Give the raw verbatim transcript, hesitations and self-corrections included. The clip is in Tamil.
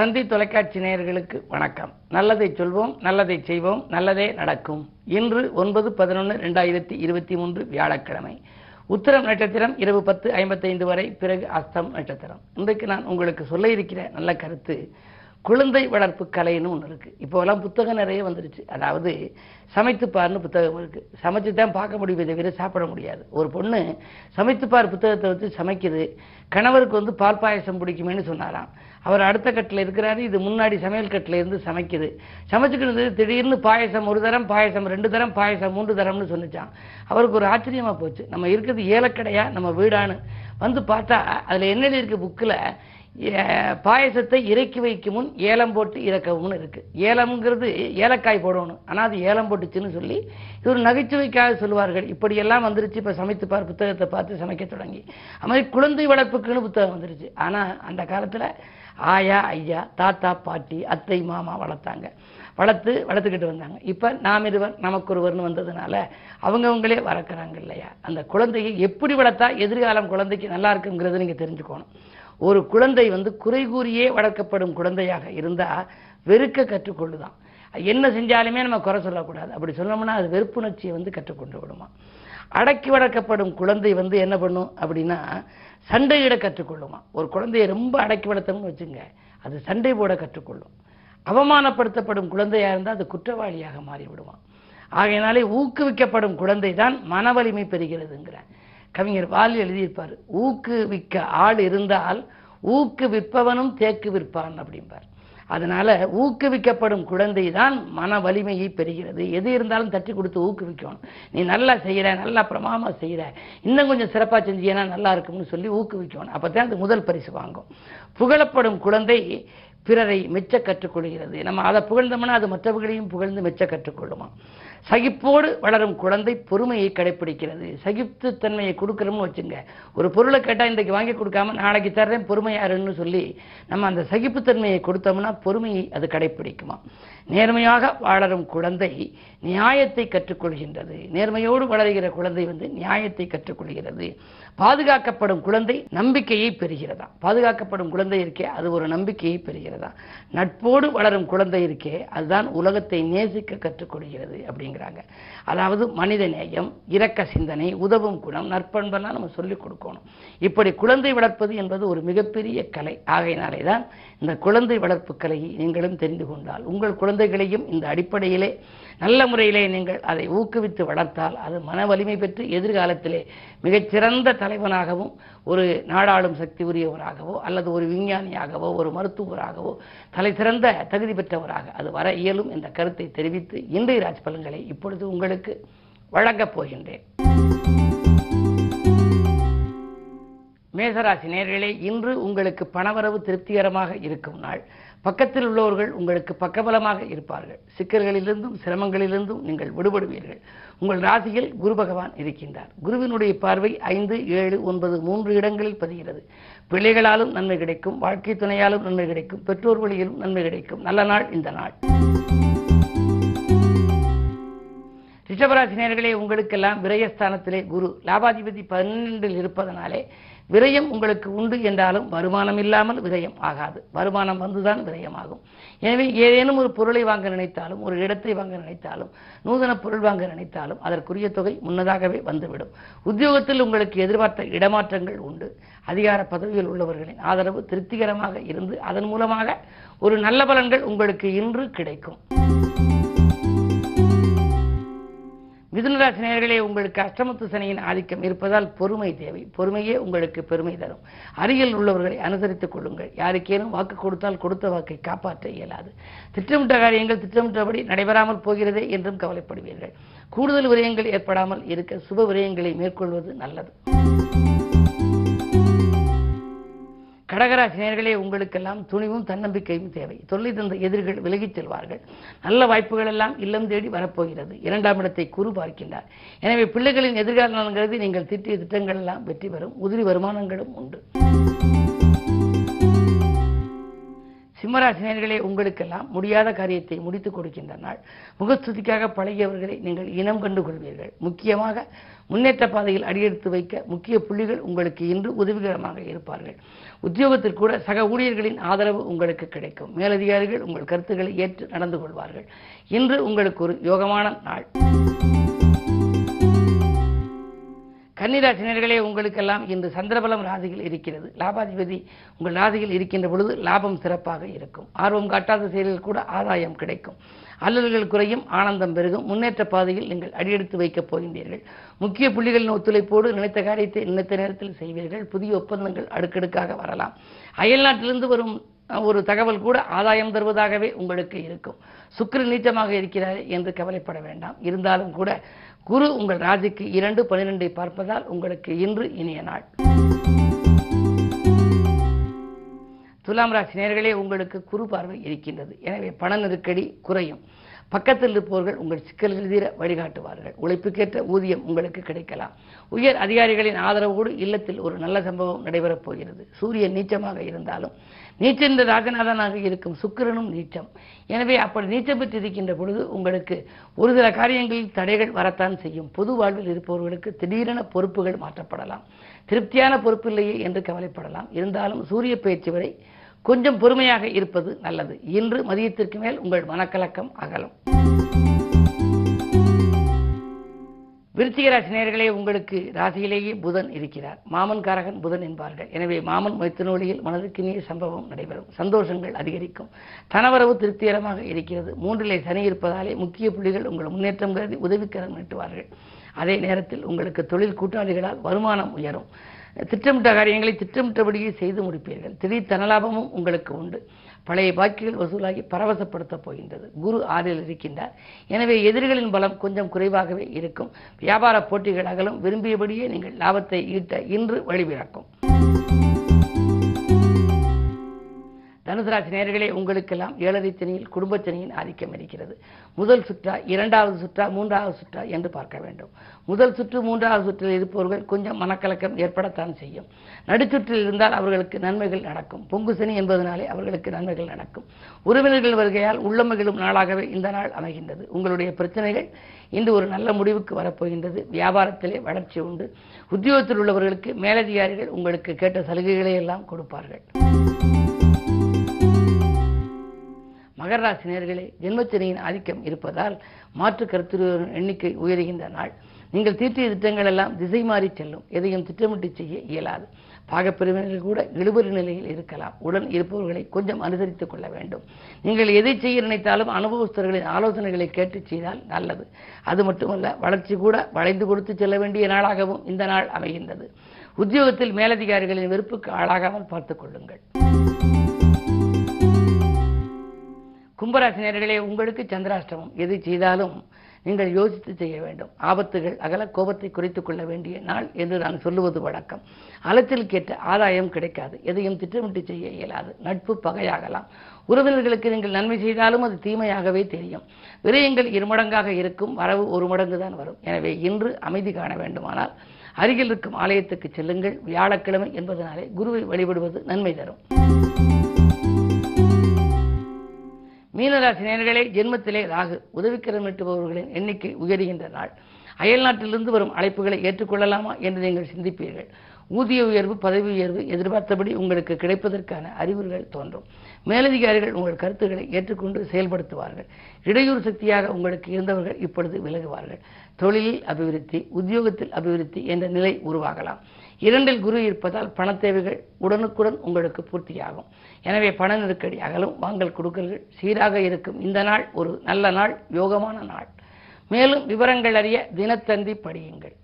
தந்தி தொலைக்காட்சி நேயர்களுக்கு வணக்கம். நல்லதை சொல்வோம், நல்லதை செய்வோம், நல்லதே நடக்கும். இன்று ஒன்பது பதினொன்று ரெண்டாயிரத்தி இருபத்தி மூன்று வியாழக்கிழமை, உத்திரம் நட்சத்திரம் இரவு பத்து ஐம்பத்தைந்து வரை, பிறகு அஸ்தம் நட்சத்திரம். இன்றைக்கு நான் உங்களுக்கு சொல்ல இருக்கிற நல்ல கருத்து, குழந்தை வளர்ப்பு கலைன்னு ஒன்று இருக்குது. இப்போவெல்லாம் புத்தகம் நிறைய வந்துருச்சு. அதாவது சமைத்துப்பார்னு புத்தகம் இருக்குது. சமைச்சு தான் பார்க்க முடியுமே தவிர சாப்பிட முடியாது. ஒரு பொண்ணு சமைத்துப்பார் புத்தகத்தை வச்சு சமைக்குது. கணவருக்கு வந்து பால் பாயசம் பிடிக்குமேன்னு சொன்னாராம். அவர் அடுத்த கட்டில் இருக்கிறாரு, இது முன்னாடி சமையல் கட்டில் இருந்து சமைக்குது. சமைச்சுக்கிறது திடீர்னு பாயசம் ஒரு தரம், பாயசம் ரெண்டு தரம், பாயசம் மூன்று தரம்னு சொன்னிச்சான். அவருக்கு ஒரு ஆச்சரியமாக போச்சு, நம்ம இருக்கிறது ஏலக்கடையா நம்ம வீடான்னு. வந்து பார்த்தா அதில் என்ன இருக்க, புக்கில் பாயசத்தை இறக்கி வைக்கும் முன் ஏலம் போட்டு இறக்கவும்னு இருக்குது. ஏலம்ங்கிறது ஏலக்காய் போடணும், ஆனால் அது ஏலம் போட்டுச்சுன்னு சொல்லி இது ஒரு நகைச்சுவைக்காக சொல்லுவார்கள். இப்படியெல்லாம் வந்துருச்சு. இப்போ சமைத்துப்பார் புத்தகத்தை பார்த்து சமைக்க தொடங்கி, அது மாதிரி குழந்தை வளர்ப்புக்குன்னு புத்தகம் வந்துருச்சு. ஆனால் அந்த காலத்தில் ஆயா, ஐயா, தாத்தா, பாட்டி, அத்தை, மாமா வளர்த்தாங்க, வளர்த்து வளர்த்துக்கிட்டு வந்தாங்க. இப்போ நாம் இருவர் நமக்கு ஒருவர்னு வந்ததுனால அவங்கவுங்களே வளர்க்குறாங்க இல்லையா. அந்த குழந்தையை எப்படி வளர்த்தா எதிர்காலம் குழந்தைக்கு நல்லா இருக்குங்கிறது நீங்கள் தெரிஞ்சுக்கணும். ஒரு குழந்தை வந்து குறை கூறியே வளர்க்கப்படும் குழந்தையாக இருந்தால் வெறுக்க கற்றுக்கொள்ளுதான். என்ன செஞ்சாலுமே நம்ம குறை சொல்லக்கூடாது. அப்படி சொன்னோம்னா அது வெறுப்புணர்ச்சியை வந்து கற்றுக்கொண்டு விடுமா. அடக்கி வளர்க்கப்படும் குழந்தை வந்து என்ன பண்ணும் அப்படின்னா, சண்டையிட கற்றுக்கொள்ளுமா. ஒரு குழந்தையை ரொம்ப அடக்கி வளர்த்தோம்னு வச்சுங்க, அது சண்டை போட கற்றுக்கொள்ளும். அவமானப்படுத்தப்படும் குழந்தையாக இருந்தால் அது குற்றவாளியாக மாறிவிடுவான். ஆகையினாலே ஊக்குவிக்கப்படும் குழந்தை தான் மன வலிமை பெறுகிறதுங்கிற கவிஞர் வால் எழுதியிருப்பார். ஊக்குவிக்க ஆள் இருந்தால் ஊக்கு விற்பவனும் தேக்கு விற்பான் அப்படிம்பார். அதனால ஊக்குவிக்கப்படும் குழந்தை தான் மன வலிமையை பெறுகிறது. எது இருந்தாலும் தட்டி கொடுத்து ஊக்குவிக்கணும். நீ நல்லா செய்கிற, நல்லா பிரமாமா செய்கிற, இன்னும் கொஞ்சம் சிறப்பாக செஞ்சீங்கன்னா நல்லா இருக்கும்னு சொல்லி ஊக்குவிக்கணும். அப்போ தான் அது முதல் பரிசு வாங்கும். புகழப்படும் குழந்தை பிறரை மெச்ச கற்றுக்கொள்கிறது. நம்ம அதை புகழ்ந்தோம்னா அது மற்றவர்களையும் புகழ்ந்து மெச்ச கற்றுக்கொள்ளுமா. சகிப்போடு வளரும் குழந்தை பொறுமையை கடைப்பிடிக்கிறது. சகிப்புத்தன்மையை கொடுக்குறோம்னு வச்சுங்க, ஒரு பொருளை கேட்டால் இன்றைக்கு வாங்கி கொடுக்காம நாளைக்கு தர்றேன் பொறுமையாருன்னு சொல்லி நம்ம அந்த சகிப்புத்தன்மையை கொடுத்தோம்னா பொறுமையை அது கடைப்பிடிக்குமா. நேர்மையாக வளரும் குழந்தை நியாயத்தை கற்றுக்கொள்கின்றது. நேர்மையோடு வளர்கிற குழந்தை வந்து நியாயத்தை கற்றுக்கொள்கிறது. பாதுகாக்கப்படும் குழந்தை நம்பிக்கையை பெறுகிறதா. பாதுகாக்கப்படும் குழந்தை இருக்கே அது ஒரு நம்பிக்கையை பெறுகிறதா. நட்போடு வளரும் குழந்தை இருக்கே அதுதான் உலகத்தை நேசிக்க கற்றுக்கொள்கிறது அப்படிங்கிறாங்க. அதாவது மனித நேயம், இரக்க சிந்தனை, உதவும் குணம், நற்பண்பெல்லாம் நம்ம சொல்லிக் கொடுக்கணும். இப்படி குழந்தை வளர்ப்பது என்பது ஒரு மிகப்பெரிய கலை. ஆகையினாலே தான் இந்த குழந்தை வளர்ப்பு கலையை நீங்களும் தெரிந்து கொண்டால் உங்கள் குழந்தைகளையும் இந்த அடிப்படையிலே நல்ல முறையிலே நீங்கள் அதை ஊக்குவித்து வளர்த்தால் அது மன வலிமை பெற்று எதிர்காலத்திலே மிகச்சிறந்த தலைவனாகவும் ஒரு நாடாளும் சக்தி உரியவராகவோ அல்லது ஒரு விஞ்ஞானியாகவோ ஒரு மருத்துவராகவோ தலை சிறந்த தகுதி பெற்றவராக அது வர இயலும் என்ற கருத்தை தெரிவித்து இன்றைய ராசி பலன்களை இப்பொழுது உங்களுக்கு வழங்கப் போகின்றேன். மேசராசி நேயர்களே, இன்று உங்களுக்கு பணவரவு திருப்திகரமாக இருக்கும் நாள். பக்கத்தில் உள்ளவர்கள் உங்களுக்கு பக்கபலமாக இருப்பார்கள். சிக்கல்களிலிருந்தும் சிரமங்களிலிருந்தும் நீங்கள் விடுபடுவீர்கள். உங்கள் ராசியில் குரு பகவான் இருக்கின்றார். குருவினுடைய பார்வை ஐந்து, ஏழு, ஒன்பது, மூன்று இடங்களில் பதிகிறது. பிள்ளைகளாலும் நன்மை கிடைக்கும், வாழ்க்கை துணையாலும் நன்மை கிடைக்கும், பெற்றோர் வழியிலும் நன்மை கிடைக்கும். நல்ல நாள் இந்த நாள். ரிஷபராசி நேயர்களே, உங்களுக்கெல்லாம் விரயஸ்தானத்திலே குரு லாபாதிபதி பன்னெண்டில் இருப்பதனாலே விரயம் உங்களுக்கு உண்டு என்றாலும் வருமானம் இல்லாமல் விரயம் ஆகாது. வருமானம் வந்துதான் விரயமாகும். எனவே ஏதேனும் ஒரு பொருளை வாங்க நினைத்தாலும், ஒரு இடத்தை வாங்க நினைத்தாலும், நூதன பொருள் வாங்க நினைத்தாலும் அதற்குரிய தொகை முன்னதாகவே வந்துவிடும். உத்தியோகத்தில் உங்களுக்கு எதிர்பார்த்த இடமாற்றங்கள் உண்டு. அதிகார பதவியில் உள்ளவர்களின் ஆதரவு திருப்திகரமாக இருந்து அதன் மூலமாக ஒரு நல்ல பலன்கள் உங்களுக்கு இன்று கிடைக்கும். மிதுனராசி நேயர்களே, உங்களுக்கு அஷ்டமத்து சனியின் ஆதிக்கம் இருப்பதால் பொறுமை தேவை. பொறுமையே உங்களுக்கு பெருமை தரும். அருகில் உள்ளவர்களை அனுசரித்துக் கொள்ளுங்கள். யாருக்கேனும் வாக்கு கொடுத்தால் கொடுத்த வாக்கை காப்பாற்ற இயலாது. திட்டமிட்ட காரியங்கள் திட்டமிட்டபடி நடைபெறாமல் போகிறதே என்றும் கவலைப்படுவீர்கள். கூடுதல் விரயங்கள் ஏற்படாமல் இருக்க சுப விரயங்களை மேற்கொள்வது நல்லது. கடகராசி நேயர்களே, உங்களுக்கெல்லாம் துணிவும் தன்னம்பிக்கையும் தேவை. தொல்லை தந்த எதிரிகள் விலகிச் செல்வார்கள். நல்ல வாய்ப்புகள் எல்லாம் இல்லம் தேடி வரப்போகிறது. இரண்டாம் இடத்தை குரு பார்க்கின்றார். எனவே பிள்ளைகளின் எதிர்காலம் கருதி நீங்கள் திட்டிய திட்டங்கள் எல்லாம் வெற்றி பெறும். உதிரி வருமானங்களும் உண்டு. சிம்மராசினியர்களே, உங்களுக்கெல்லாம் முடியாத காரியத்தை முடித்துக் கொடுக்கின்ற நாள். முகஸ்துதிக்காக பழகியவர்களை நீங்கள் இனம் கண்டு கொள்வீர்கள். முக்கியமாக முன்னேற்ற பாதையில் அடியெடுத்து வைக்க முக்கிய புள்ளிகள் உங்களுக்கு இன்று உதவிகரமாக இருப்பார்கள். உத்தியோகத்திற்கு கூட சக ஊழியர்களின் ஆதரவு உங்களுக்கு கிடைக்கும். மேலதிகாரிகள் உங்கள் கருத்துக்களை ஏற்று நடந்து கொள்வார்கள். இன்று உங்களுக்கு ஒரு யோகமான நாள். கன்னிராசினியர்களே, உங்களுக்கெல்லாம் இன்று சந்திரபலம் ராசியில் இருக்கிறது. லாபாதிபதி உங்கள் ராசியில் இருக்கின்ற பொழுது லாபம் சிறப்பாக இருக்கும். ஆர்வம் காட்டாத செயலில் கூட ஆதாயம் கிடைக்கும். அல்லல்கள் குறையும், ஆனந்தம் பெருகும். முன்னேற்ற பாதையில் நீங்கள் அடியெடுத்து வைக்கப் போகின்றீர்கள். முக்கிய புள்ளிகளின் ஒத்துழைப்போடு நினைத்த காரியத்தை நினைத்த நேரத்தில் செய்வீர்கள். புதிய ஒப்பந்தங்கள் அடுக்கடுக்காக வரலாம். அயல்நாட்டிலிருந்து வரும் ஒரு தகவல் கூட ஆதாயம் தருவதாகவே உங்களுக்கு இருக்கும். சுக்கிரன் நீச்சமாக இருக்கிறார் என்று கவலைப்பட வேண்டாம். இருந்தாலும் கூட குரு உங்கள் ராசிக்கு இரண்டு பனிரெண்டை பார்ப்பதால் உங்களுக்கு இன்று இனிய நாள். துலாம் ராசி நேயர்களே, உங்களுக்கு குரு பார்வை இருக்கின்றது. எனவே பண நெருக்கடி குறையும். பக்கத்தில் இருப்பவர்கள் உங்கள் சிக்கல்கள் தீர வழிகாட்டுவார்கள். உழைப்புக்கேற்ற ஊதியம் உங்களுக்கு கிடைக்கலாம். உயர் அதிகாரிகளின் ஆதரவோடு இல்லத்தில் ஒரு நல்ல சம்பவம் நடைபெறப் போகிறது. சூரியன் நீச்சமாக இருந்தாலும் நீச்சென்ற ராஜநாதனாக இருக்கும் சுக்கிரனும் நீச்சம். எனவே அப்படி நீச்சம் பெற்றிருக்கின்ற பொழுது உங்களுக்கு ஒரு சில காரியங்களில் தடைகள் வரத்தான் செய்யும். பொது வாழ்வில் இருப்பவர்களுக்கு திடீரென பொறுப்புகள் மாற்றப்படலாம். திருப்தியான பொறுப்பில்லையே என்று கவலைப்படலாம். இருந்தாலும் சூரிய பயிற்சி வரை கொஞ்சம் பொறுமையாக இருப்பது நல்லது. இன்று மதியத்திற்கு மேல் உங்கள் மனக்கலக்கம் அகலும். விருச்சிக ராசி நேயர்களே, உங்களுக்கு ராசியிலேயே புதன் இருக்கிறார். மாமன் காரகன் புதன் என்பார்கள். எனவே மாமன் மைத்துனொலியில் மனதுக்கினிய சம்பவம் நடைபெறும். சந்தோஷங்கள் அதிகரிக்கும். தனவரவு திருப்திகரமாக இருக்கிறது. மூன்றிலே சனி இருப்பதாலே முக்கிய புள்ளிகள் உங்கள் முன்னேற்றம் கருதி உதவிக்கரம் நீட்டுவார்கள். அதே நேரத்தில் உங்களுக்கு தொழில் கூட்டாளிகளால் வருமானம் உயரும். திட்டமிட்ட காரியங்களை திட்டமிட்டபடியே செய்து முடிப்பீர்கள். திடீர் தனலாபமும் உங்களுக்கு உண்டு. பழைய பாக்கிகள் வசூலாகி பரவசப்படுத்தப் போகின்றது. குரு ஆறில் இருக்கின்றார். எனவே எதிரிகளின் பலம் கொஞ்சம் குறைவாகவே இருக்கும். வியாபார போட்டிகள் அகலும். விரும்பியபடியே நீங்கள் லாபத்தை ஈட்ட இன்று வழிபிறக்கும். தனுசு ராசி நேயர்களே, உங்களுக்கெல்லாம் ஏழரை சனியில் குடும்பச்சனியின் ஆதிக்கம் இருக்கிறது. முதல் சுற்றா, இரண்டாவது சுற்றா, மூன்றாவது சுற்றா என்று பார்க்க வேண்டும். முதல் சுற்று மூன்றாவது சுற்றில் இருப்பவர்கள் கொஞ்சம் மனக்கலக்கம் ஏற்படத்தான் செய்யும். நடுச்சுற்றில் இருந்தால் அவர்களுக்கு நன்மைகள் நடக்கும். பொங்கு சனி என்பதனாலே அவர்களுக்கு நன்மைகள் நடக்கும். உறவினர்கள் வருகையால் உள்ளமகிழும் நாளாகவே இந்த நாள் அமைகின்றது. உங்களுடைய பிரச்சனைகள் இன்று ஒரு நல்ல முடிவுக்கு வரப்போகின்றது. வியாபாரத்திலே வளர்ச்சி உண்டு. உத்தியோகத்தில் உள்ளவர்களுக்கு மேலதிகாரிகள் உங்களுக்கு கேட்ட சலுகைகளை எல்லாம் கொடுப்பார்கள். மகர ராசி நேயர்களே, ஜென்மச்சனியின் ஆதிக்கம் இருப்பதால் மாற்று கருத்துருவரின் எண்ணிக்கை உயர்கின்ற நாள். நீங்கள் தீட்டிய திட்டங்கள் எல்லாம் திசை மாறி செல்லும். எதையும் திட்டமிட்டு செய்ய இயலாது. பாகப்பிரிவினர்கள் கூட இழுபறி நிலையில் இருக்கலாம். உடன் இருப்பவர்களை கொஞ்சம் அனுசரித்துக் கொள்ள வேண்டும். நீங்கள் எதை செய்ய நினைத்தாலும் அனுபவஸ்தர்களின் ஆலோசனைகளை கேட்டு செய்தால் நல்லது. அது மட்டுமல்ல, வளர்ச்சி கூட வளைந்து கொடுத்து செல்ல வேண்டிய நாளாகவும் இந்த நாள் அமைகின்றது. உத்தியோகத்தில் மேலதிகாரிகளின் வெறுப்புக்கு ஆளாகாமல் பார்த்துக் கொள்ளுங்கள். கும்பராசி நேயர்களே, உங்களுக்கு சந்திராஷ்டமம். எது செய்தாலும் நீங்கள் யோசித்து செய்ய வேண்டும். ஆபத்துகள் அகல கோபத்தை குறைத்துக் கொள்ள வேண்டிய நாள் என்று நான் சொல்லுவது வழக்கம். அலச்சலுக்கேற்ற ஆதாயம் கிடைக்காது. எதையும் திட்டமிட்டு செய்ய இயலாது. நட்பு பகையாகலாம். உறவினர்களுக்கு நீங்கள் நன்மை செய்தாலும் அது தீமையாகவே தெரியும். விரயங்கள் இருமடங்காக இருக்கும். வரவு ஒரு மடங்கு தான் வரும். எனவே இன்று அமைதி காண வேண்டுமானால் அருகில் இருக்கும் ஆலயத்துக்கு செல்லுங்கள். வியாழக்கிழமை என்பதனாலே குருவை வழிபடுவது நன்மை தரும். மீனராசி நேயர்களே, ஜென்மத்திலே ராகு. உதவிக்கரம் நீட்டுபவர்களின் எண்ணிக்கை உயர்கின்ற நாள். அயல்நாட்டிலிருந்து வரும் அழைப்புகளை ஏற்றுக்கொள்ளலாமா என்று நீங்கள் சிந்திப்பீர்கள். ஊதிய உயர்வு, பதவி உயர்வு எதிர்பார்த்தபடி உங்களுக்கு கிடைப்பதற்கான அறிகுறிகள் தோன்றும். மேலதிகாரிகள் உங்கள் கருத்துக்களை ஏற்றுக்கொண்டு செயல்படுத்துவார்கள். இடையூறு சக்தியாக உங்களுக்கு இருந்தவர்கள் இப்பொழுது விலகுவார்கள். தொழிலில் அபிவிருத்தி, உத்தியோகத்தில் அபிவிருத்தி என்ற நிலை உருவாகலாம். இரண்டில் குரு இருப்பதால் பண தேவைகள் உடனுக்குடன் உங்களுக்கு பூர்த்தியாகும். எனவே பண நெருக்கடி அகலும். வாங்கல் கொடுக்கல்கள் சீராக இருக்கும். இந்த நாள் ஒரு நல்ல நாள், யோகமான நாள். மேலும் விவரங்கள் அறிய தினத்தந்தி படியுங்கள்.